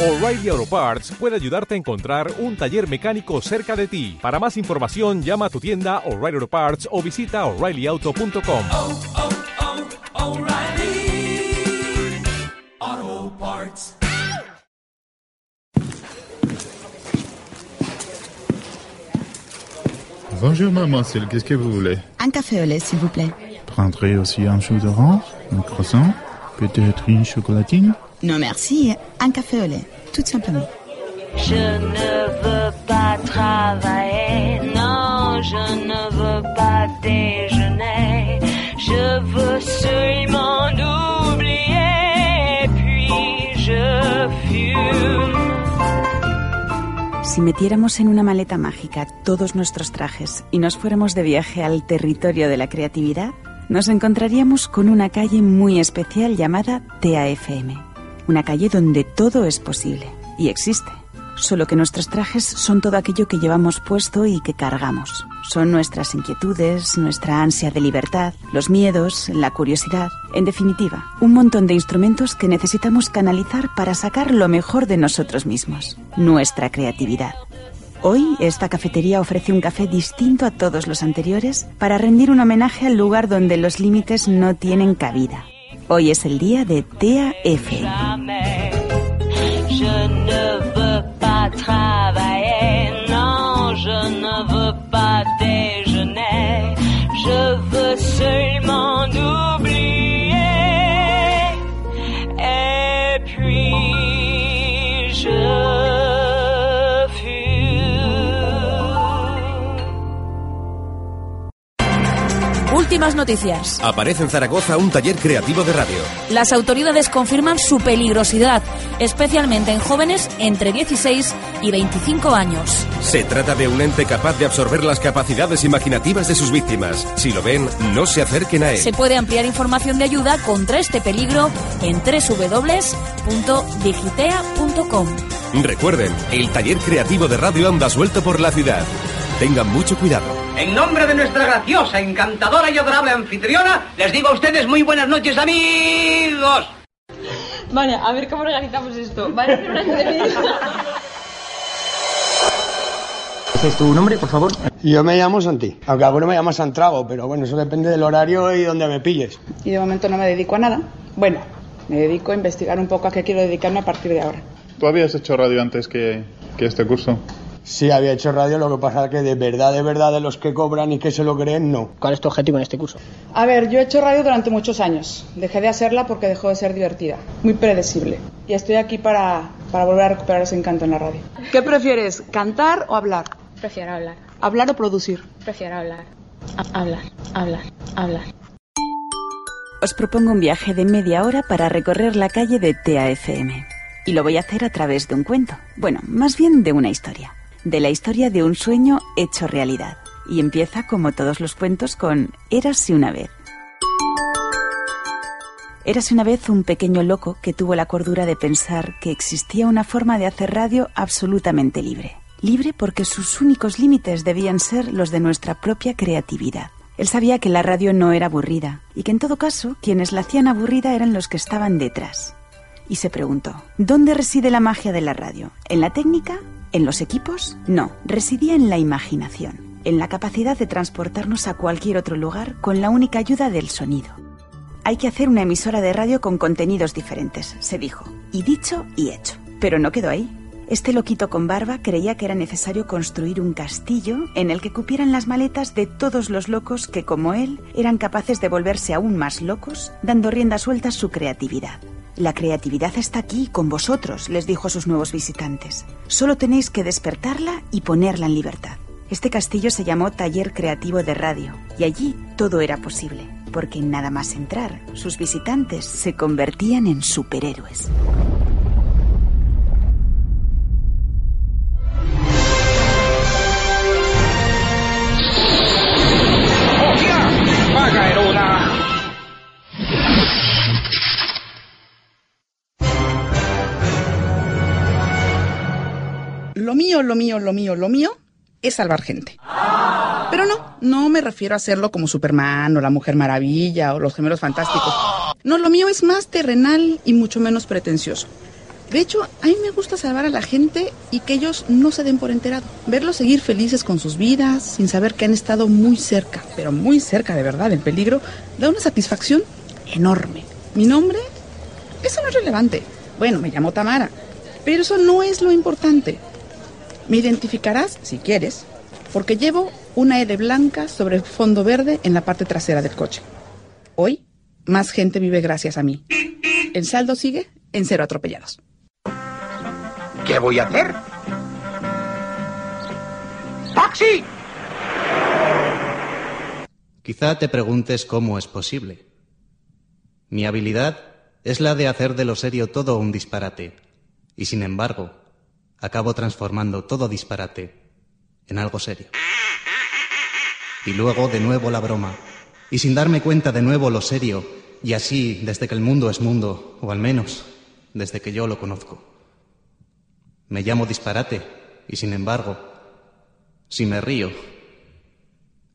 O'Reilly Auto Parts puede ayudarte a encontrar un taller mecánico cerca de ti. Para más información, llama a tu tienda O'Reilly Auto Parts o visita O'ReillyAuto.com. Oh, oh, oh, O'Reilly Auto Parts. Bonjour mademoiselle, qu'est-ce que vous voulez? Un café au lait, s'il vous plaît. Prendrez aussi un jus d'orange, un croissant, peut-être une chocolatine. Non merci, un café au lait, tout simplement. Je ne veux pas travailler, non, je ne veux pas déjeuner. Je veux seulement oublier, puis je fume. Si metiéramos en una maleta mágica todos nuestros trajes y nos fuéramos de viaje al territorio de la creatividad, nos encontraríamos con una calle muy especial llamada TEA FM. Una calle donde todo es posible, y existe. Solo que nuestros trajes son todo aquello que llevamos puesto y que cargamos. Son nuestras inquietudes, nuestra ansia de libertad, los miedos, la curiosidad. En definitiva, un montón de instrumentos que necesitamos canalizar para sacar lo mejor de nosotros mismos. Nuestra creatividad. Hoy, esta cafetería ofrece un café distinto a todos los anteriores para rendir un homenaje al lugar donde los límites no tienen cabida. Hoy es el día de TEA FM. Últimas noticias. Aparece en Zaragoza un taller creativo de radio. Las autoridades confirman su peligrosidad, especialmente en jóvenes entre 16 y 25 años. Se trata de un ente capaz de absorber las capacidades imaginativas de sus víctimas. Si lo ven, no se acerquen a él. Se puede ampliar información de ayuda contra este peligro en www.digitea.com. Recuerden, el taller creativo de Radio anda suelto por la ciudad. Tengan mucho cuidado. En nombre de nuestra graciosa, encantadora y adorable anfitriona, les digo a ustedes muy buenas noches, amigos. Vale, a ver cómo organizamos esto. Vale, una entrevista. ¿Es tu nombre, por favor? Yo me llamo Santi, aunque alguno me llama Santrago, pero bueno, eso depende del horario y donde me pilles. Y de momento no me dedico a nada. Bueno, me dedico a investigar un poco a qué quiero dedicarme a partir de ahora. ¿Tú habías hecho radio antes que este curso? Sí, había hecho radio, lo que pasa es que de verdad, de los que cobran y que se lo creen, no. ¿Cuál es tu objetivo en este curso? A ver, yo he hecho radio durante muchos años. Dejé de hacerla porque dejó de ser divertida, muy predecible. Y estoy aquí para volver a recuperar ese encanto en la radio. ¿Qué prefieres, cantar o hablar? Prefiero hablar. ¿Hablar o producir? Prefiero hablar. Hablar. Os propongo un viaje de media hora para recorrer la calle de TEA FM. Y lo voy a hacer a través de un cuento. Bueno, más bien de una historia. De la historia de un sueño hecho realidad. Y empieza, como todos los cuentos, con Érase una vez. Érase una vez un pequeño loco que tuvo la cordura de pensar que existía una forma de hacer radio absolutamente libre. Libre porque sus únicos límites debían ser los de nuestra propia creatividad. Él sabía que la radio no era aburrida y que en todo caso quienes la hacían aburrida eran los que estaban detrás. Y se preguntó, ¿dónde reside la magia de la radio? ¿En la técnica? ¿En los equipos? No, residía en la imaginación, en la capacidad de transportarnos a cualquier otro lugar con la única ayuda del sonido. Hay que hacer una emisora de radio con contenidos diferentes, se dijo, y dicho y hecho. Pero no quedó ahí. Este loquito con barba creía que era necesario construir un castillo en el que cupieran las maletas de todos los locos que, como él, eran capaces de volverse aún más locos, dando rienda suelta a su creatividad. La creatividad está aquí, con vosotros, les dijo a sus nuevos visitantes. Solo tenéis que despertarla y ponerla en libertad. Este castillo se llamó Taller Creativo de Radio, y allí todo era posible, porque nada más entrar, sus visitantes se convertían en superhéroes. Lo mío es salvar gente. Pero no me refiero a hacerlo como Superman o la Mujer Maravilla o los Gemelos Fantásticos. No, lo mío es más terrenal y mucho menos pretencioso. De hecho, a mí me gusta salvar a la gente y que ellos no se den por enterado. Verlos seguir felices con sus vidas, sin saber que han estado muy cerca, pero muy cerca de verdad del peligro, da una satisfacción enorme. Mi nombre, eso no es relevante. Bueno, me llamo Tamara, pero eso no es lo importante. Me identificarás, si quieres, porque llevo una L blanca sobre fondo verde en la parte trasera del coche. Hoy, más gente vive gracias a mí. El saldo sigue en 0 atropellados. ¿Qué voy a hacer? ¡Taxi! Quizá te preguntes cómo es posible. Mi habilidad es la de hacer de lo serio todo un disparate. Y sin embargo, acabo transformando todo disparate en algo serio. Y luego de nuevo la broma. Y sin darme cuenta de nuevo lo serio. Y así desde que el mundo es mundo, o al menos desde que yo lo conozco. Me llamo disparate y sin embargo, si me río,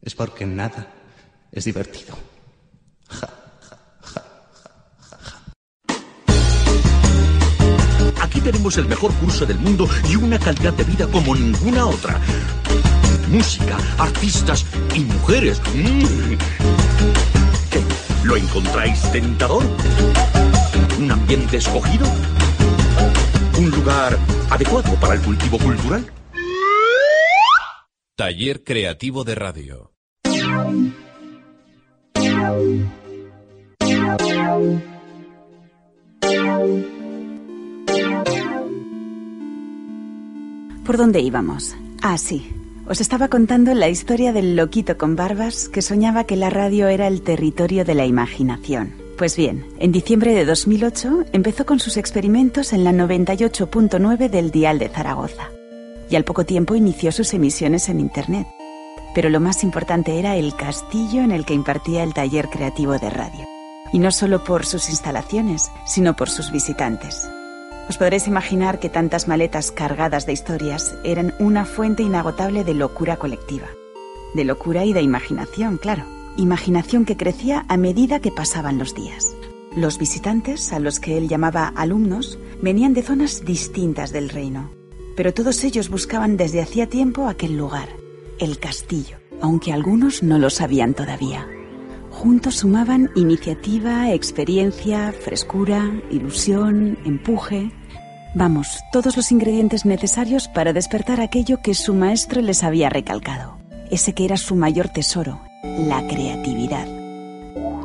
es porque nada es divertido. Ja, ja, ja, ja, ja. Aquí tenemos el mejor curso del mundo y una calidad de vida como ninguna otra. Música, artistas y mujeres. ¿Qué? ¿Lo encontráis tentador? ¿Un ambiente escogido? ¿Un lugar adecuado para el cultivo cultural? Taller Creativo de Radio. ¿Por dónde íbamos? Ah, sí. Os estaba contando la historia del loquito con barbas que soñaba que la radio era el territorio de la imaginación. Pues bien, en diciembre de 2008 empezó con sus experimentos en la 98.9 del dial de Zaragoza. Y al poco tiempo inició sus emisiones en Internet. Pero lo más importante era el castillo en el que impartía el taller creativo de radio. Y no solo por sus instalaciones, sino por sus visitantes. Os podréis imaginar que tantas maletas cargadas de historias eran una fuente inagotable de locura colectiva. De locura y de imaginación, claro. Imaginación que crecía a medida que pasaban los días. Los visitantes, a los que él llamaba alumnos, venían de zonas distintas del reino. Pero todos ellos buscaban desde hacía tiempo aquel lugar, el castillo, aunque algunos no lo sabían todavía. Juntos sumaban iniciativa, experiencia, frescura, ilusión, empuje. Vamos, todos los ingredientes necesarios para despertar aquello que su maestro les había recalcado. Ese que era su mayor tesoro, la creatividad.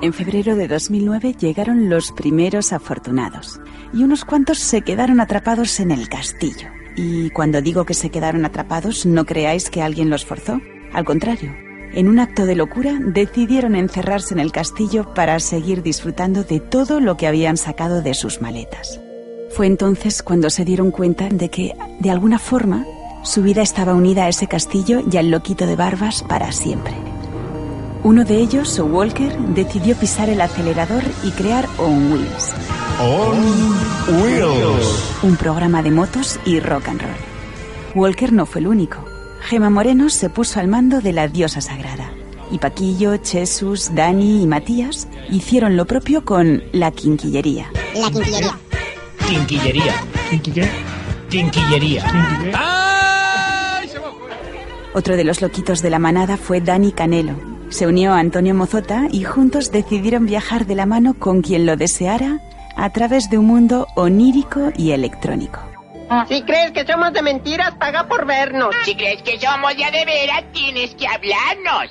En febrero de 2009 llegaron los primeros afortunados. Y unos cuantos se quedaron atrapados en el castillo. Y cuando digo que se quedaron atrapados, no creáis que alguien los forzó. Al contrario. En un acto de locura, decidieron encerrarse en el castillo para seguir disfrutando de todo lo que habían sacado de sus maletas. Fue entonces cuando se dieron cuenta de que, de alguna forma, su vida estaba unida a ese castillo y al loquito de barbas para siempre. Uno de ellos, Walker, decidió pisar el acelerador y crear On Wheels. On Wheels. Un programa de motos y rock and roll. Walker no fue el único. Gema Moreno se puso al mando de la diosa sagrada. Y Paquillo, Chesús, Dani y Matías hicieron lo propio con la quinquillería. La quinquillería. Quinquillería. ¿Quinquillería? Quinquillería. ¡Ay! Otro de los loquitos de la manada fue Dani Canelo. Se unió a Antonio Mozota y juntos decidieron viajar de la mano con quien lo deseara a través de un mundo onírico y electrónico. Si crees que somos de mentiras, paga por vernos. Si crees que somos ya de veras, tienes que hablarnos.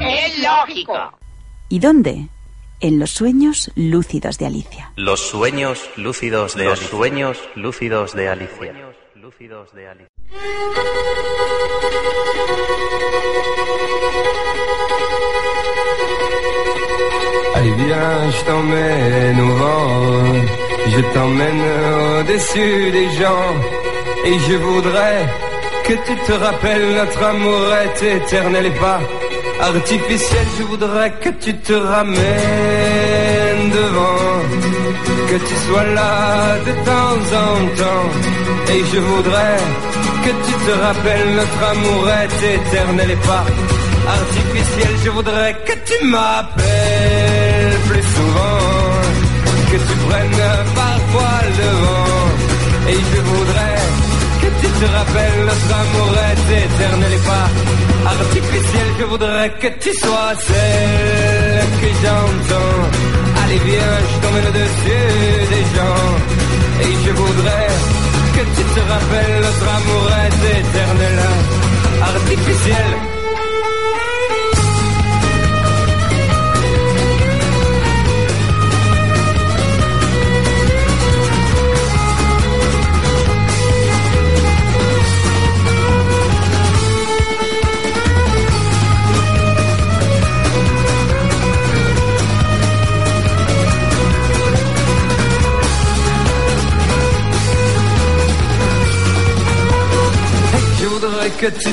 Es lógico. ¿Y dónde? En los sueños lúcidos de Alicia. Los sueños lúcidos de Alicia. Los sueños lúcidos de Alicia. Allez viens, je t'emmène au vent, je t'emmène au-dessus des gens, et je voudrais que tu te rappelles notre amour est éternel et pas artificiel. Je voudrais que tu te ramènes devant, que tu sois là de temps en temps, et je voudrais que tu te rappelles notre amour est éternel et pas artificiel. officiel, je voudrais que tu m'appelles plus souvent, que tu prennes parfois le vent, et je voudrais que tu te rappelles notre amour est éternel et pas artificiel. Je voudrais que tu sois celle que j'entends. Allez viens, je t'emmène au-dessus des gens, et je voudrais que tu te rappelles notre amour est éternel, artificiel. Que tu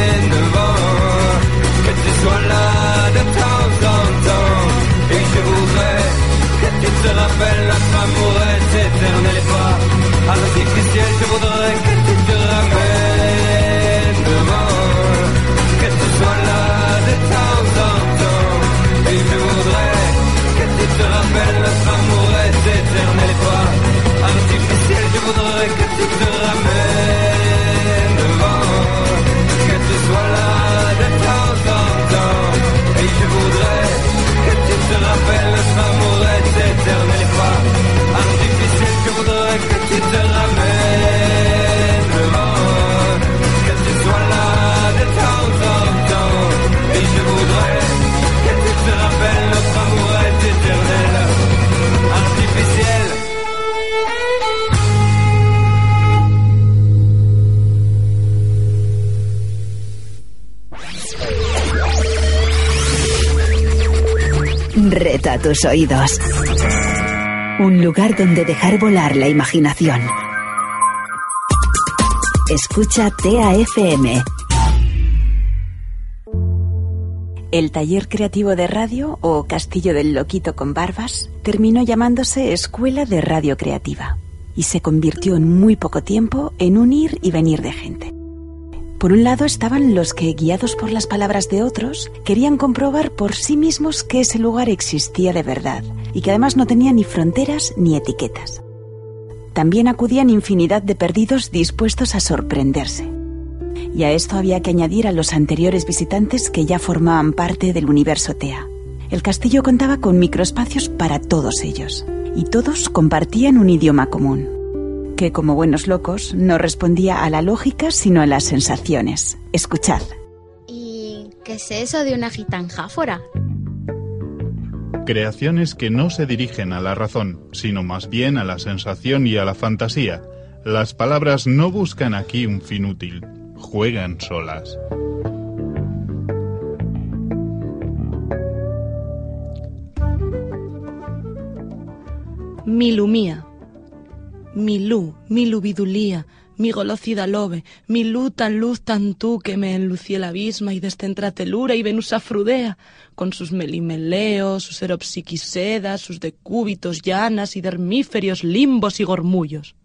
devant, que tu sois là de temps en temps, et je voudrais que tu te rappelles notre amour est éternel et pas artificiel. Je voudrais que tu te ramènes devant, que tu sois là de temps en temps, et je voudrais que tu te rappelles notre amour est éternel et pas artificiel. Je voudrais que tu te ramènes devant, que tu sois là de temps en temps, et je voudrais que tu te rappelles notre amour est éternel et pas artificiel. Je voudrais que tu te ramènes devant, que tu sois là de temps en temps, et je voudrais que tu te rappelles notre amour est éternel, artificiel. Reta tus oídos. Un lugar donde dejar volar la imaginación. Escucha TEA FM. El taller creativo de radio, o Castillo del Loquito con Barbas, terminó llamándose Escuela de Radio Creativa y se convirtió en muy poco tiempo en un ir y venir de gente. Por un lado estaban los que, guiados por las palabras de otros, querían comprobar por sí mismos que ese lugar existía de verdad y que además no tenía ni fronteras ni etiquetas. También acudían infinidad de perdidos dispuestos a sorprenderse. Y a esto había que añadir a los anteriores visitantes que ya formaban parte del universo TEA. El castillo contaba con microespacios para todos ellos, y todos compartían un idioma común, que como buenos locos no respondía a la lógica sino a las sensaciones. Escuchad. ¿Y qué es eso de una gitanjáfora? Creaciones que no se dirigen a la razón, sino más bien a la sensación y a la fantasía. Las palabras no buscan aquí un fin útil, juegan solas. Milumía. Mi luz, mi luvidulía, mi golocidad lobe, mi luz tan tú que me enlucí el abisma y descentra telura y Venus afrudea, con sus melimeleos, sus eropsiquisedas, sus decúbitos llanas y dermíferios limbos y gormullos.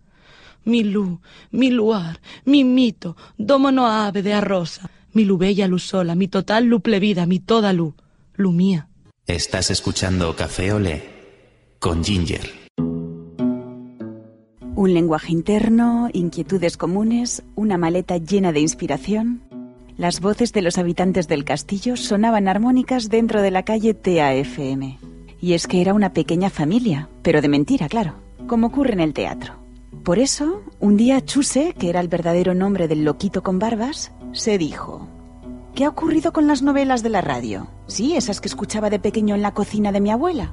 Mi luz, mi luar, mi mito, domo no ave de arrosa, mi luz bella, luz sola, mi total luz plebida, mi toda luz, luz mía. Estás escuchando Café au lait con Ginger. Un lenguaje interno, inquietudes comunes, una maleta llena de inspiración. Las voces de los habitantes del castillo sonaban armónicas dentro de la calle TEA FM. Y es que era una pequeña familia, pero de mentira, claro, como ocurre en el teatro. Por eso, un día Chusé, que era el verdadero nombre del loquito con barbas, se dijo: ¿qué ha ocurrido con las novelas de la radio? Sí, esas que escuchaba de pequeño en la cocina de mi abuela.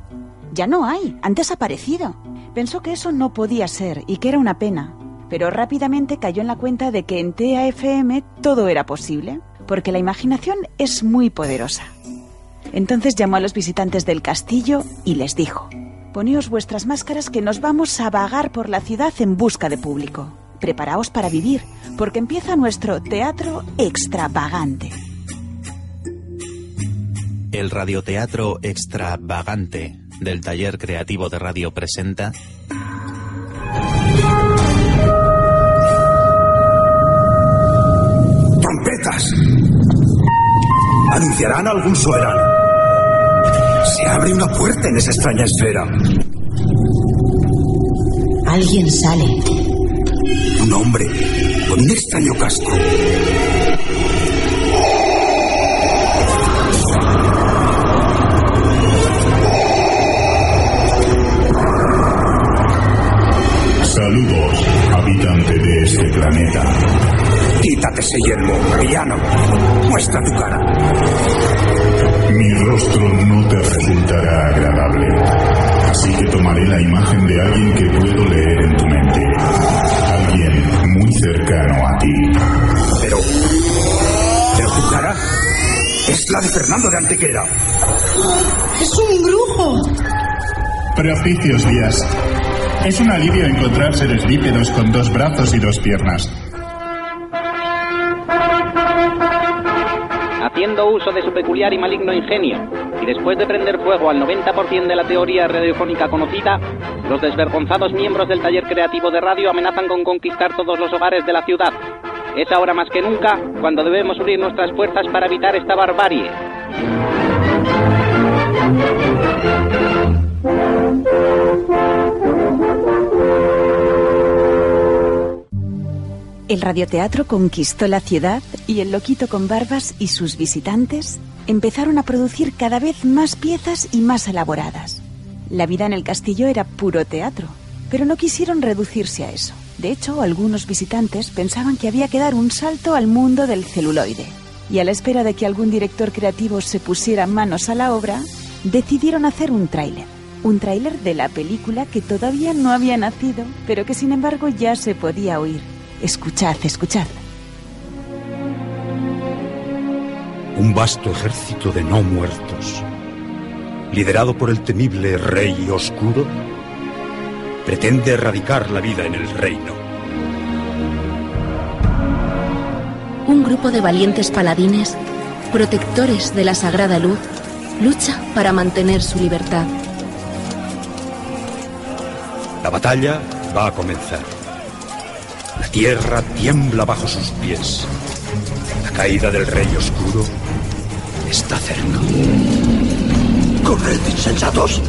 Ya no hay, han desaparecido. Pensó que eso no podía ser y que era una pena, pero rápidamente cayó en la cuenta de que en TEA FM todo era posible, porque la imaginación es muy poderosa. Entonces llamó a los visitantes del castillo y les dijo: poneos vuestras máscaras que nos vamos a vagar por la ciudad en busca de público. Preparaos para vivir, porque empieza nuestro teatro extravagante. El radioteatro extravagante del taller creativo de radio presenta... ¡Trompetas! Anunciarán algún soberano. Se abre una puerta en esa extraña esfera. Alguien sale. Un hombre con un extraño casco. Saludos, habitante de este planeta. Quítate ese yermo, villano. Muestra tu cara. Mi rostro no te resultará agradable, así que tomaré la imagen de alguien que puedo leer en tu mente. Alguien muy cercano a ti. Pero tu cara es la de Fernando de Antequera. Es un brujo. Propicios días. Es un alivio encontrar seres bípedos con dos brazos y dos piernas. Haciendo uso de su peculiar y maligno ingenio, y después de prender fuego al 90% de la teoría radiofónica conocida, los desvergonzados miembros del taller creativo de radio amenazan con conquistar todos los hogares de la ciudad. Es ahora más que nunca cuando debemos unir nuestras fuerzas para evitar esta barbarie. El radioteatro conquistó la ciudad y el loquito con barbas y sus visitantes empezaron a producir cada vez más piezas y más elaboradas. La vida en el castillo era puro teatro, pero no quisieron reducirse a eso. De hecho, algunos visitantes pensaban que había que dar un salto al mundo del celuloide. Y a la espera de que algún director creativo se pusiera manos a la obra, decidieron hacer un tráiler. Un tráiler de la película que todavía no había nacido, pero que sin embargo ya se podía oír. Escuchad, escuchad. Un vasto ejército de no muertos, liderado por el temible Rey Oscuro, pretende erradicar la vida en el reino. Un grupo de valientes paladines, protectores de la sagrada luz, lucha para mantener su libertad. La batalla va a comenzar. La tierra tiembla bajo sus pies. La caída del Rey Oscuro está cerca. ¡Corred, insensatos!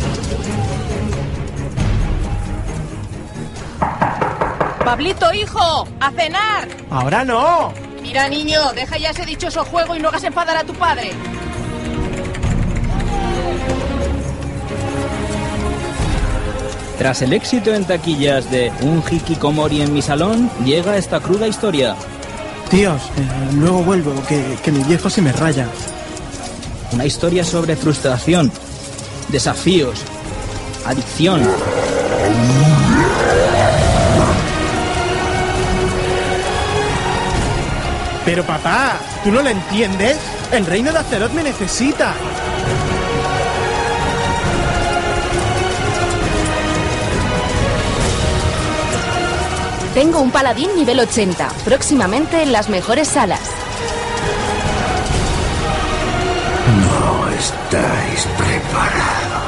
¡Pablito, hijo! ¡A cenar! ¡Ahora no! Mira, niño, deja ya ese dichoso juego y no hagas enfadar a tu padre. Tras el éxito en taquillas de Un Hikikomori en mi salón, llega esta cruda historia. Tíos, luego vuelvo, que mi viejo se me raya. Una historia sobre frustración, desafíos, adicción. Pero papá, ¿tú no lo entiendes? El reino de Azeroth me necesita. Tengo un paladín nivel 80, próximamente en las mejores salas. No estáis preparados.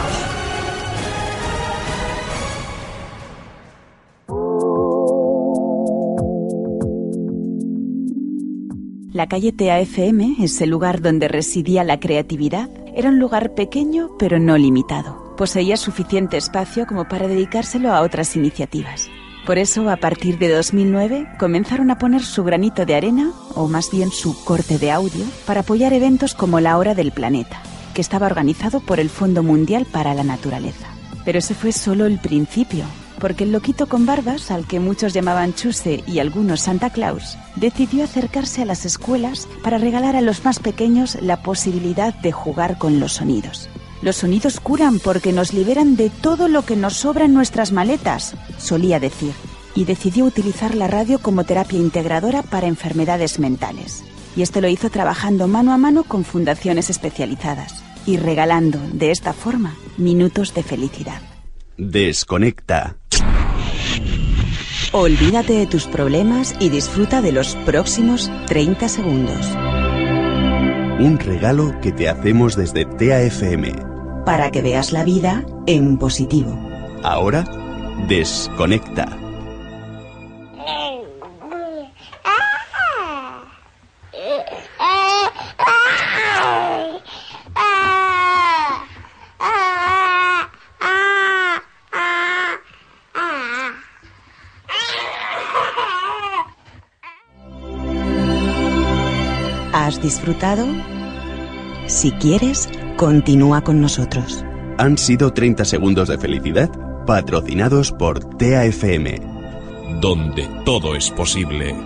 La calle TEA FM, ese lugar donde residía la creatividad, era un lugar pequeño pero no limitado. Poseía suficiente espacio como para dedicárselo a otras iniciativas. Por eso, a partir de 2009, comenzaron a poner su granito de arena, o más bien su corte de audio, para apoyar eventos como la Hora del Planeta, que estaba organizado por el Fondo Mundial para la Naturaleza. Pero ese fue solo el principio, porque el loquito con barbas, al que muchos llamaban Chusé y algunos Santa Claus, decidió acercarse a las escuelas para regalar a los más pequeños la posibilidad de jugar con los sonidos. Los sonidos curan porque nos liberan de todo lo que nos sobra en nuestras maletas, solía decir, y decidió utilizar la radio como terapia integradora para enfermedades mentales. Y esto lo hizo trabajando mano a mano con fundaciones especializadas. y regalando, de esta forma, minutos de felicidad. Desconecta. Olvídate de tus problemas y disfruta de los próximos 30 segundos. Un regalo que te hacemos desde TEA FM. Para que veas la vida en positivo. Ahora, desconecta. ¿Has disfrutado? Si quieres, continúa con nosotros. Han sido 30 segundos de felicidad patrocinados por TEA FM, donde todo es posible.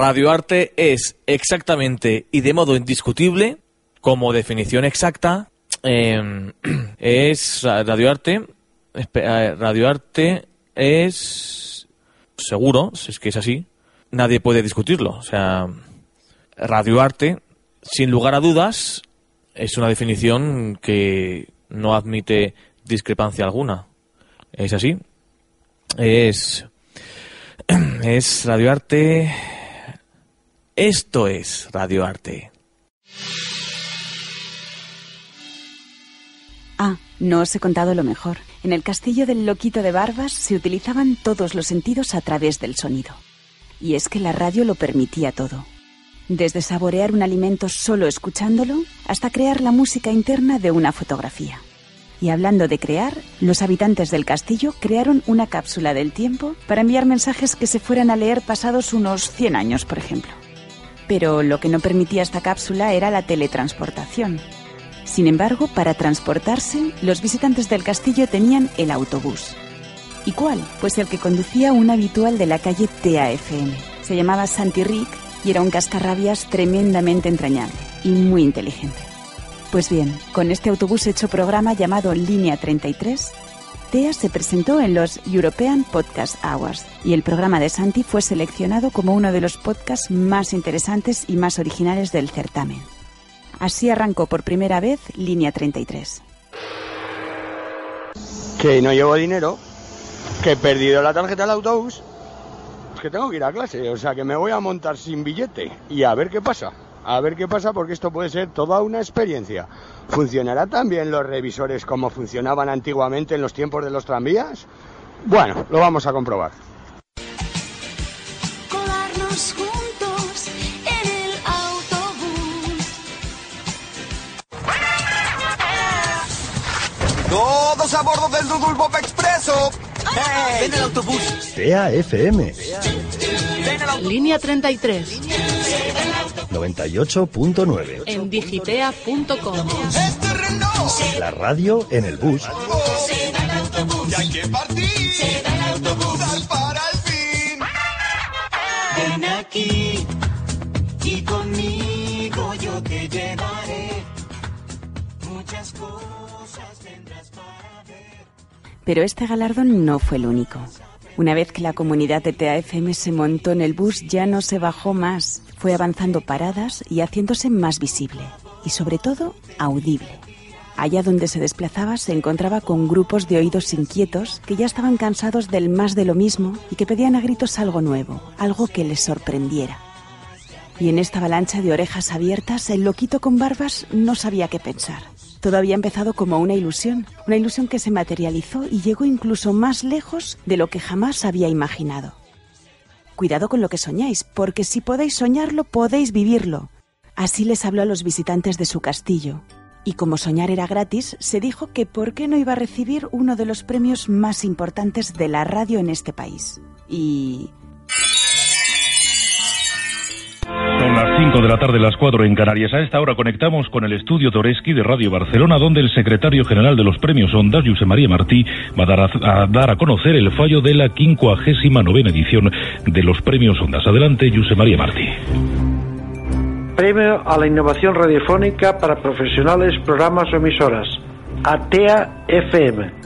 Radioarte es exactamente y de modo indiscutible, como definición exacta, es radioarte. Radioarte es seguro, si es que es así, nadie puede discutirlo. O sea, radioarte, sin lugar a dudas, es una definición que no admite discrepancia alguna. Es así. Es radioarte. Esto es Radioarte. Ah, no os he contado lo mejor. En el castillo del loquito de barbas se utilizaban todos los sentidos a través del sonido. Y es que la radio lo permitía todo. Desde saborear un alimento solo escuchándolo, hasta crear la música interna de una fotografía. Y hablando de crear, los habitantes del castillo crearon una cápsula del tiempo para enviar mensajes que se fueran a leer pasados unos 100 años, por ejemplo. Pero lo que no permitía esta cápsula era la teletransportación. Sin embargo, para transportarse, los visitantes del castillo tenían el autobús. ¿Y cuál? Pues el que conducía un habitual de la calle TEA FM. Se llamaba Santi Rik y era un cascarrabias tremendamente entrañable y muy inteligente. Pues bien, con este autobús hecho programa llamado Línea 33, TEA se presentó en los European Podcast Awards y el programa de Santi fue seleccionado como uno de los podcasts más interesantes y más originales del certamen. Así arrancó por primera vez Línea 33. Que no llevo dinero, que he perdido la tarjeta del autobús, pues que tengo que ir a clase, o sea que me voy a montar sin billete y a ver qué pasa. A ver qué pasa, porque esto puede ser toda una experiencia. ¿Funcionará también los revisores como funcionaban antiguamente en los tiempos de los tranvías? Bueno, lo vamos a comprobar. Colarnos juntos en el autobús. Todos a bordo del Dudulbo Expreso. ¡Hey! Ven al autobús. TEA FM. Línea 33. 98.9. En digitea.com. La radio en el bus. Se da el autobús. Ya hay que partir. Se da el autobús. Sal para el fin. Ven aquí y conmigo yo te llevaré. Muchas cosas tendrás para ver. Pero este galardón no fue el único. Una vez que la comunidad de TEA FM se montó en el bus, ya no se bajó más. Fue avanzando paradas y haciéndose más visible. Y sobre todo, audible. Allá donde se desplazaba se encontraba con grupos de oídos inquietos que ya estaban cansados del más de lo mismo y que pedían a gritos algo nuevo, algo que les sorprendiera. Y en esta avalancha de orejas abiertas, el loquito con barbas no sabía qué pensar. Todo había empezado como una ilusión que se materializó y llegó incluso más lejos de lo que jamás había imaginado. Cuidado con lo que soñáis, porque si podéis soñarlo, podéis vivirlo. Así les habló a los visitantes de su castillo. Y como soñar era gratis, se dijo que por qué no iba a recibir uno de los premios más importantes de la radio en este país. Y... Son las 5 de la tarde, las 4 en Canarias. A esta hora conectamos con el Estudio Toresqui de Radio Barcelona, donde el secretario general de los Premios Ondas, José María Martí, va a dar a conocer el fallo de la 59ª edición de los Premios Ondas. Adelante, José María Martí. Premio a la innovación radiofónica para profesionales, programas o emisoras. A TEA FM.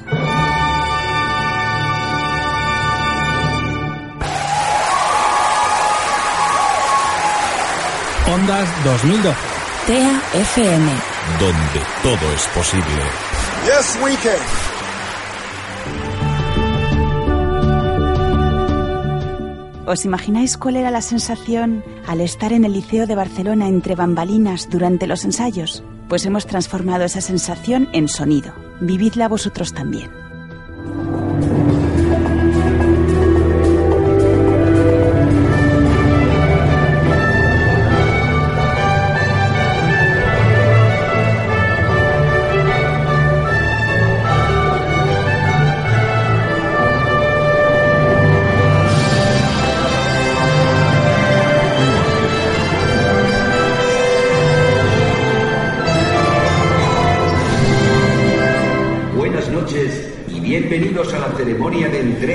Ondas 2012. TEA FM. Donde todo es posible. Yes, we can. ¿Os imagináis cuál era la sensación al estar en el Liceo de Barcelona entre bambalinas durante los ensayos? Pues hemos transformado esa sensación en sonido. Vividla vosotros también.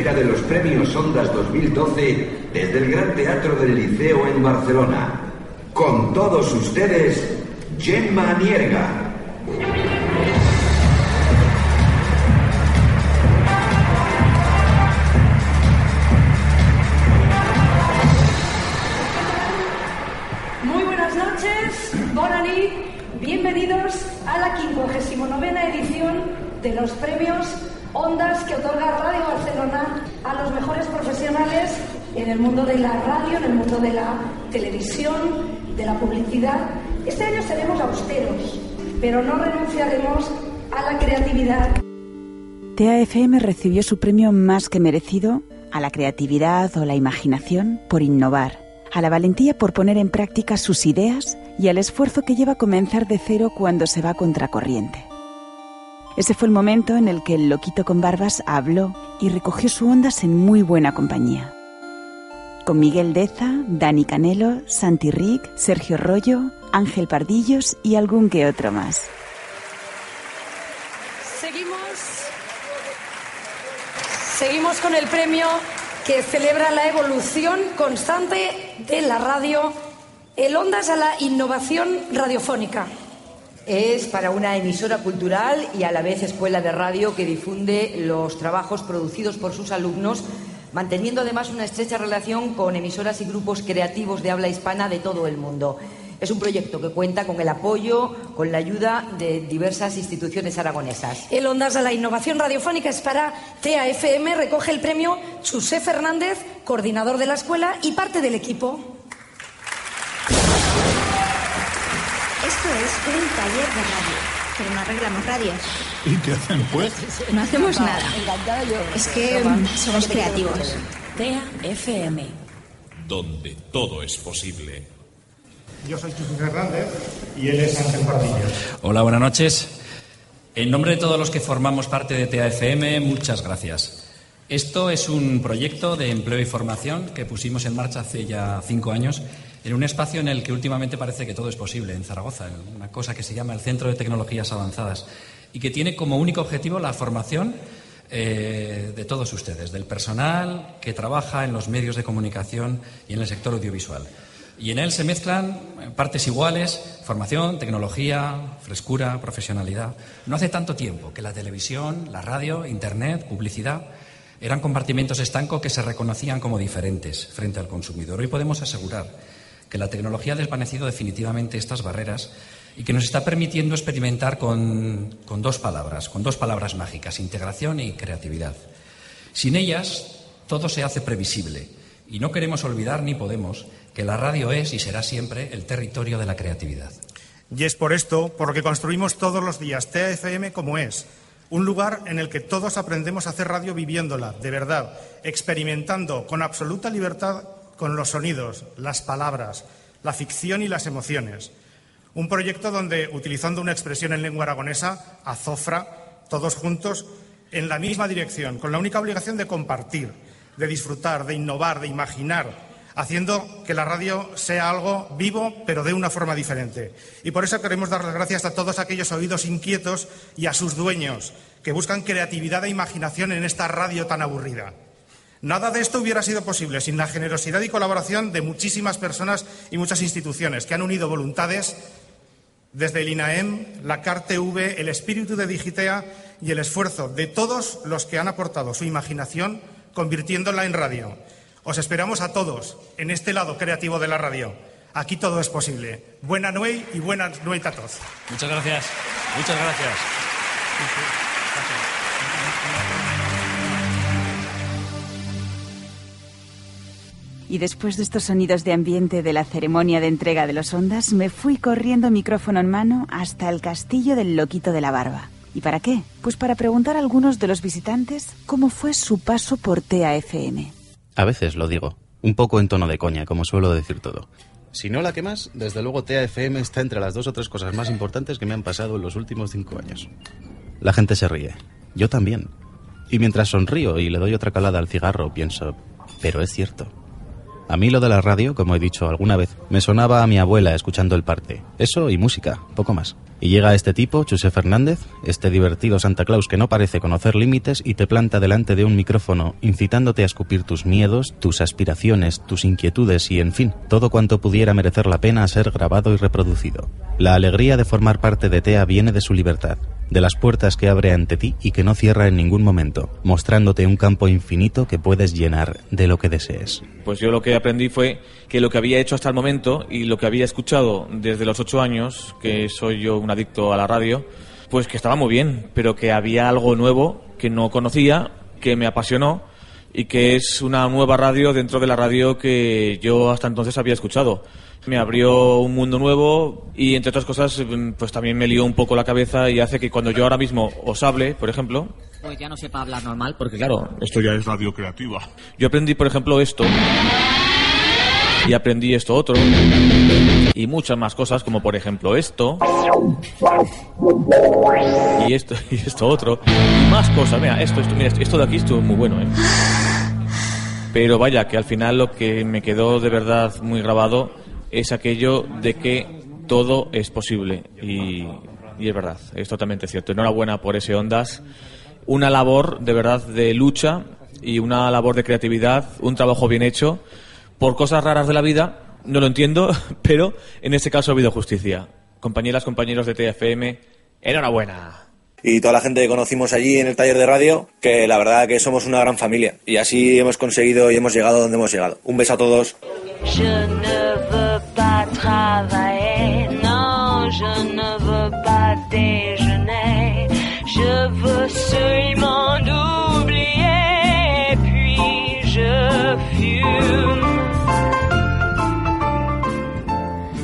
De los Premios Ondas 2012 desde el Gran Teatro del Liceo en Barcelona. Con todos ustedes, Gemma Nierga. Muy buenas noches, Bonani, bienvenidos a la 59ª edición de los Premios Ondas que otorga Radio Barcelona a los mejores profesionales en el mundo de la radio, en el mundo de la televisión, de la publicidad. Este año seremos austeros, pero no renunciaremos a la creatividad. TEA FM recibió su premio más que merecido a la creatividad o la imaginación por innovar, a la valentía por poner en práctica sus ideas y al esfuerzo que lleva a comenzar de cero cuando se va contracorriente. Ese fue el momento en el que el loquito con barbas habló y recogió sus ondas en muy buena compañía. Con Miguel Deza, Dani Canelo, Santi Rik, Sergio Rollo, Ángel Pardillos y algún que otro más. Seguimos con el premio que celebra la evolución constante de la radio, el Ondas a la innovación radiofónica. Es para una emisora cultural y a la vez escuela de radio que difunde los trabajos producidos por sus alumnos, manteniendo además una estrecha relación con emisoras y grupos creativos de habla hispana de todo el mundo. Es un proyecto que cuenta con el apoyo, con la ayuda de diversas instituciones aragonesas. El Ondas a la Innovación Radiofónica es para TEA FM, recoge el premio Chusé Fernández, coordinador de la escuela y parte del equipo. Esto es un taller de radio, pero no arreglamos radios. ¿Y qué hacen, pues? No hacemos nada. Es que somos creativos. TEA FM. Donde todo es posible. Yo soy Chusé Fernández y él es Ángel Pardillos. Hola, buenas noches. En nombre de todos los que formamos parte de TEA FM, muchas gracias. Esto es un proyecto de empleo y formación que pusimos en marcha hace ya 5 años en un espacio en el que últimamente parece que todo es posible, en Zaragoza, en una cosa que se llama el Centro de Tecnologías Avanzadas y que tiene como único objetivo la formación de todos ustedes, del personal que trabaja en los medios de comunicación y en el sector audiovisual. Y en él se mezclan partes iguales, formación, tecnología, frescura, profesionalidad. No hace tanto tiempo que la televisión, la radio, internet, publicidad eran compartimentos estancos que se reconocían como diferentes frente al consumidor. Hoy podemos asegurar que la tecnología ha desvanecido definitivamente estas barreras y que nos está permitiendo experimentar con dos palabras mágicas, integración y creatividad. Sin ellas, todo se hace previsible. Y no queremos olvidar ni podemos que la radio es y será siempre el territorio de la creatividad. Y es por esto por lo que construimos todos los días TEA FM como es, un lugar en el que todos aprendemos a hacer radio viviéndola, de verdad, experimentando con absoluta libertad con los sonidos, las palabras, la ficción y las emociones. Un proyecto donde, utilizando una expresión en lengua aragonesa, azofra, todos juntos, en la misma dirección, con la única obligación de compartir, de disfrutar, de innovar, de imaginar, haciendo que la radio sea algo vivo, pero de una forma diferente. Y por eso queremos dar las gracias a todos aquellos oídos inquietos y a sus dueños que buscan creatividad e imaginación en esta radio tan aburrida. Nada de esto hubiera sido posible sin la generosidad y colaboración de muchísimas personas y muchas instituciones que han unido voluntades desde el INAEM, la CARTV, el espíritu de Digitea y el esfuerzo de todos los que han aportado su imaginación convirtiéndola en radio. Os esperamos a todos en este lado creativo de la radio. Aquí todo es posible. Buena noche y buenas noches a todos. Muchas gracias. Muchas gracias. Y después de estos sonidos de ambiente de la ceremonia de entrega de los Ondas, me fui corriendo micrófono en mano hasta el castillo del Loquito de la Barba. ¿Y para qué? Pues para preguntar a algunos de los visitantes cómo fue su paso por TEA FM. A veces lo digo, un poco en tono de coña, como suelo decir todo. Si no la que más, desde luego TEA FM está entre las 2 o 3 cosas más importantes que me han pasado en los últimos 5 años. La gente se ríe, yo también. Y mientras sonrío y le doy otra calada al cigarro, pienso, pero es cierto. A mí lo de la radio, como he dicho alguna vez, me sonaba a mi abuela escuchando el parte. Eso y música, poco más. Y llega este tipo, Chusé Fernández, este divertido Santa Claus que no parece conocer límites y te planta delante de un micrófono, incitándote a escupir tus miedos, tus aspiraciones, tus inquietudes y, en fin, todo cuanto pudiera merecer la pena ser grabado y reproducido. La alegría de formar parte de TEA viene de su libertad, de las puertas que abre ante ti y que no cierra en ningún momento, mostrándote un campo infinito que puedes llenar de lo que desees. Pues yo lo que aprendí fue que lo que había hecho hasta el momento y lo que había escuchado desde los 8 años, que soy yo un adicto a la radio, pues que estaba muy bien, pero que había algo nuevo que no conocía, que me apasionó y que es una nueva radio dentro de la radio que yo hasta entonces había escuchado. Me abrió un mundo nuevo y, entre otras cosas, pues también me lió un poco la cabeza y hace que cuando yo ahora mismo os hable, por ejemplo, pues ya no sepa hablar normal porque, claro, esto ya es radio creativa. Yo aprendí, por ejemplo, esto. Y aprendí esto otro. Y muchas más cosas, como por ejemplo esto. Y esto, y esto otro. Y más cosas, mira, esto de aquí estuvo muy bueno, ¿eh? Pero vaya, que al final lo que me quedó de verdad muy grabado es aquello de que todo es posible. Y es verdad, es totalmente cierto. Enhorabuena por ese Ondas. una labor de verdad de lucha y una labor de creatividad, un trabajo bien hecho. Por cosas raras de la vida, no lo entiendo, pero en este caso ha habido justicia. Compañeras, compañeros de TEA FM, enhorabuena. Y toda la gente que conocimos allí en el taller de radio, que la verdad que somos una gran familia. Y así hemos conseguido y hemos llegado donde hemos llegado. Un beso a todos.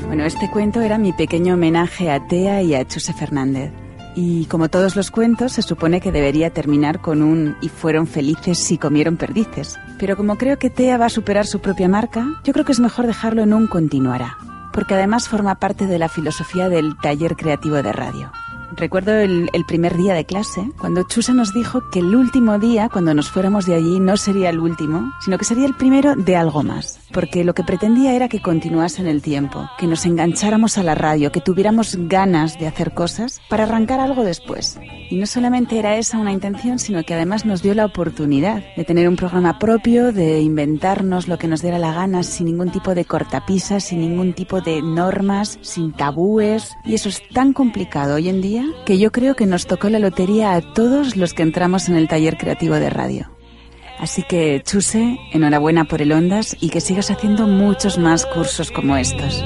Bueno, este cuento era mi pequeño homenaje a TEA y a Chusé Fernández. Y como todos los cuentos, se supone que debería terminar con un "y fueron felices si comieron perdices". Pero como creo que TEA va a superar su propia marca, yo creo que es mejor dejarlo en un "continuará", porque además forma parte de la filosofía del taller creativo de radio. Recuerdo el primer día de clase, cuando Chusé nos dijo que el último día, cuando nos fuéramos de allí, no sería el último, sino que sería el primero de algo más. Porque lo que pretendía era que continuase en el tiempo, que nos engancháramos a la radio, que tuviéramos ganas de hacer cosas para arrancar algo después. Y no solamente era esa una intención, sino que además nos dio la oportunidad de tener un programa propio, de inventarnos lo que nos diera la gana, sin ningún tipo de cortapisas, sin ningún tipo de normas, sin tabúes. Y eso es tan complicado hoy en día, que yo creo que nos tocó la lotería a todos los que entramos en el taller creativo de radio. Así que, Chusé, enhorabuena por el Ondas y que sigas haciendo muchos más cursos como estos.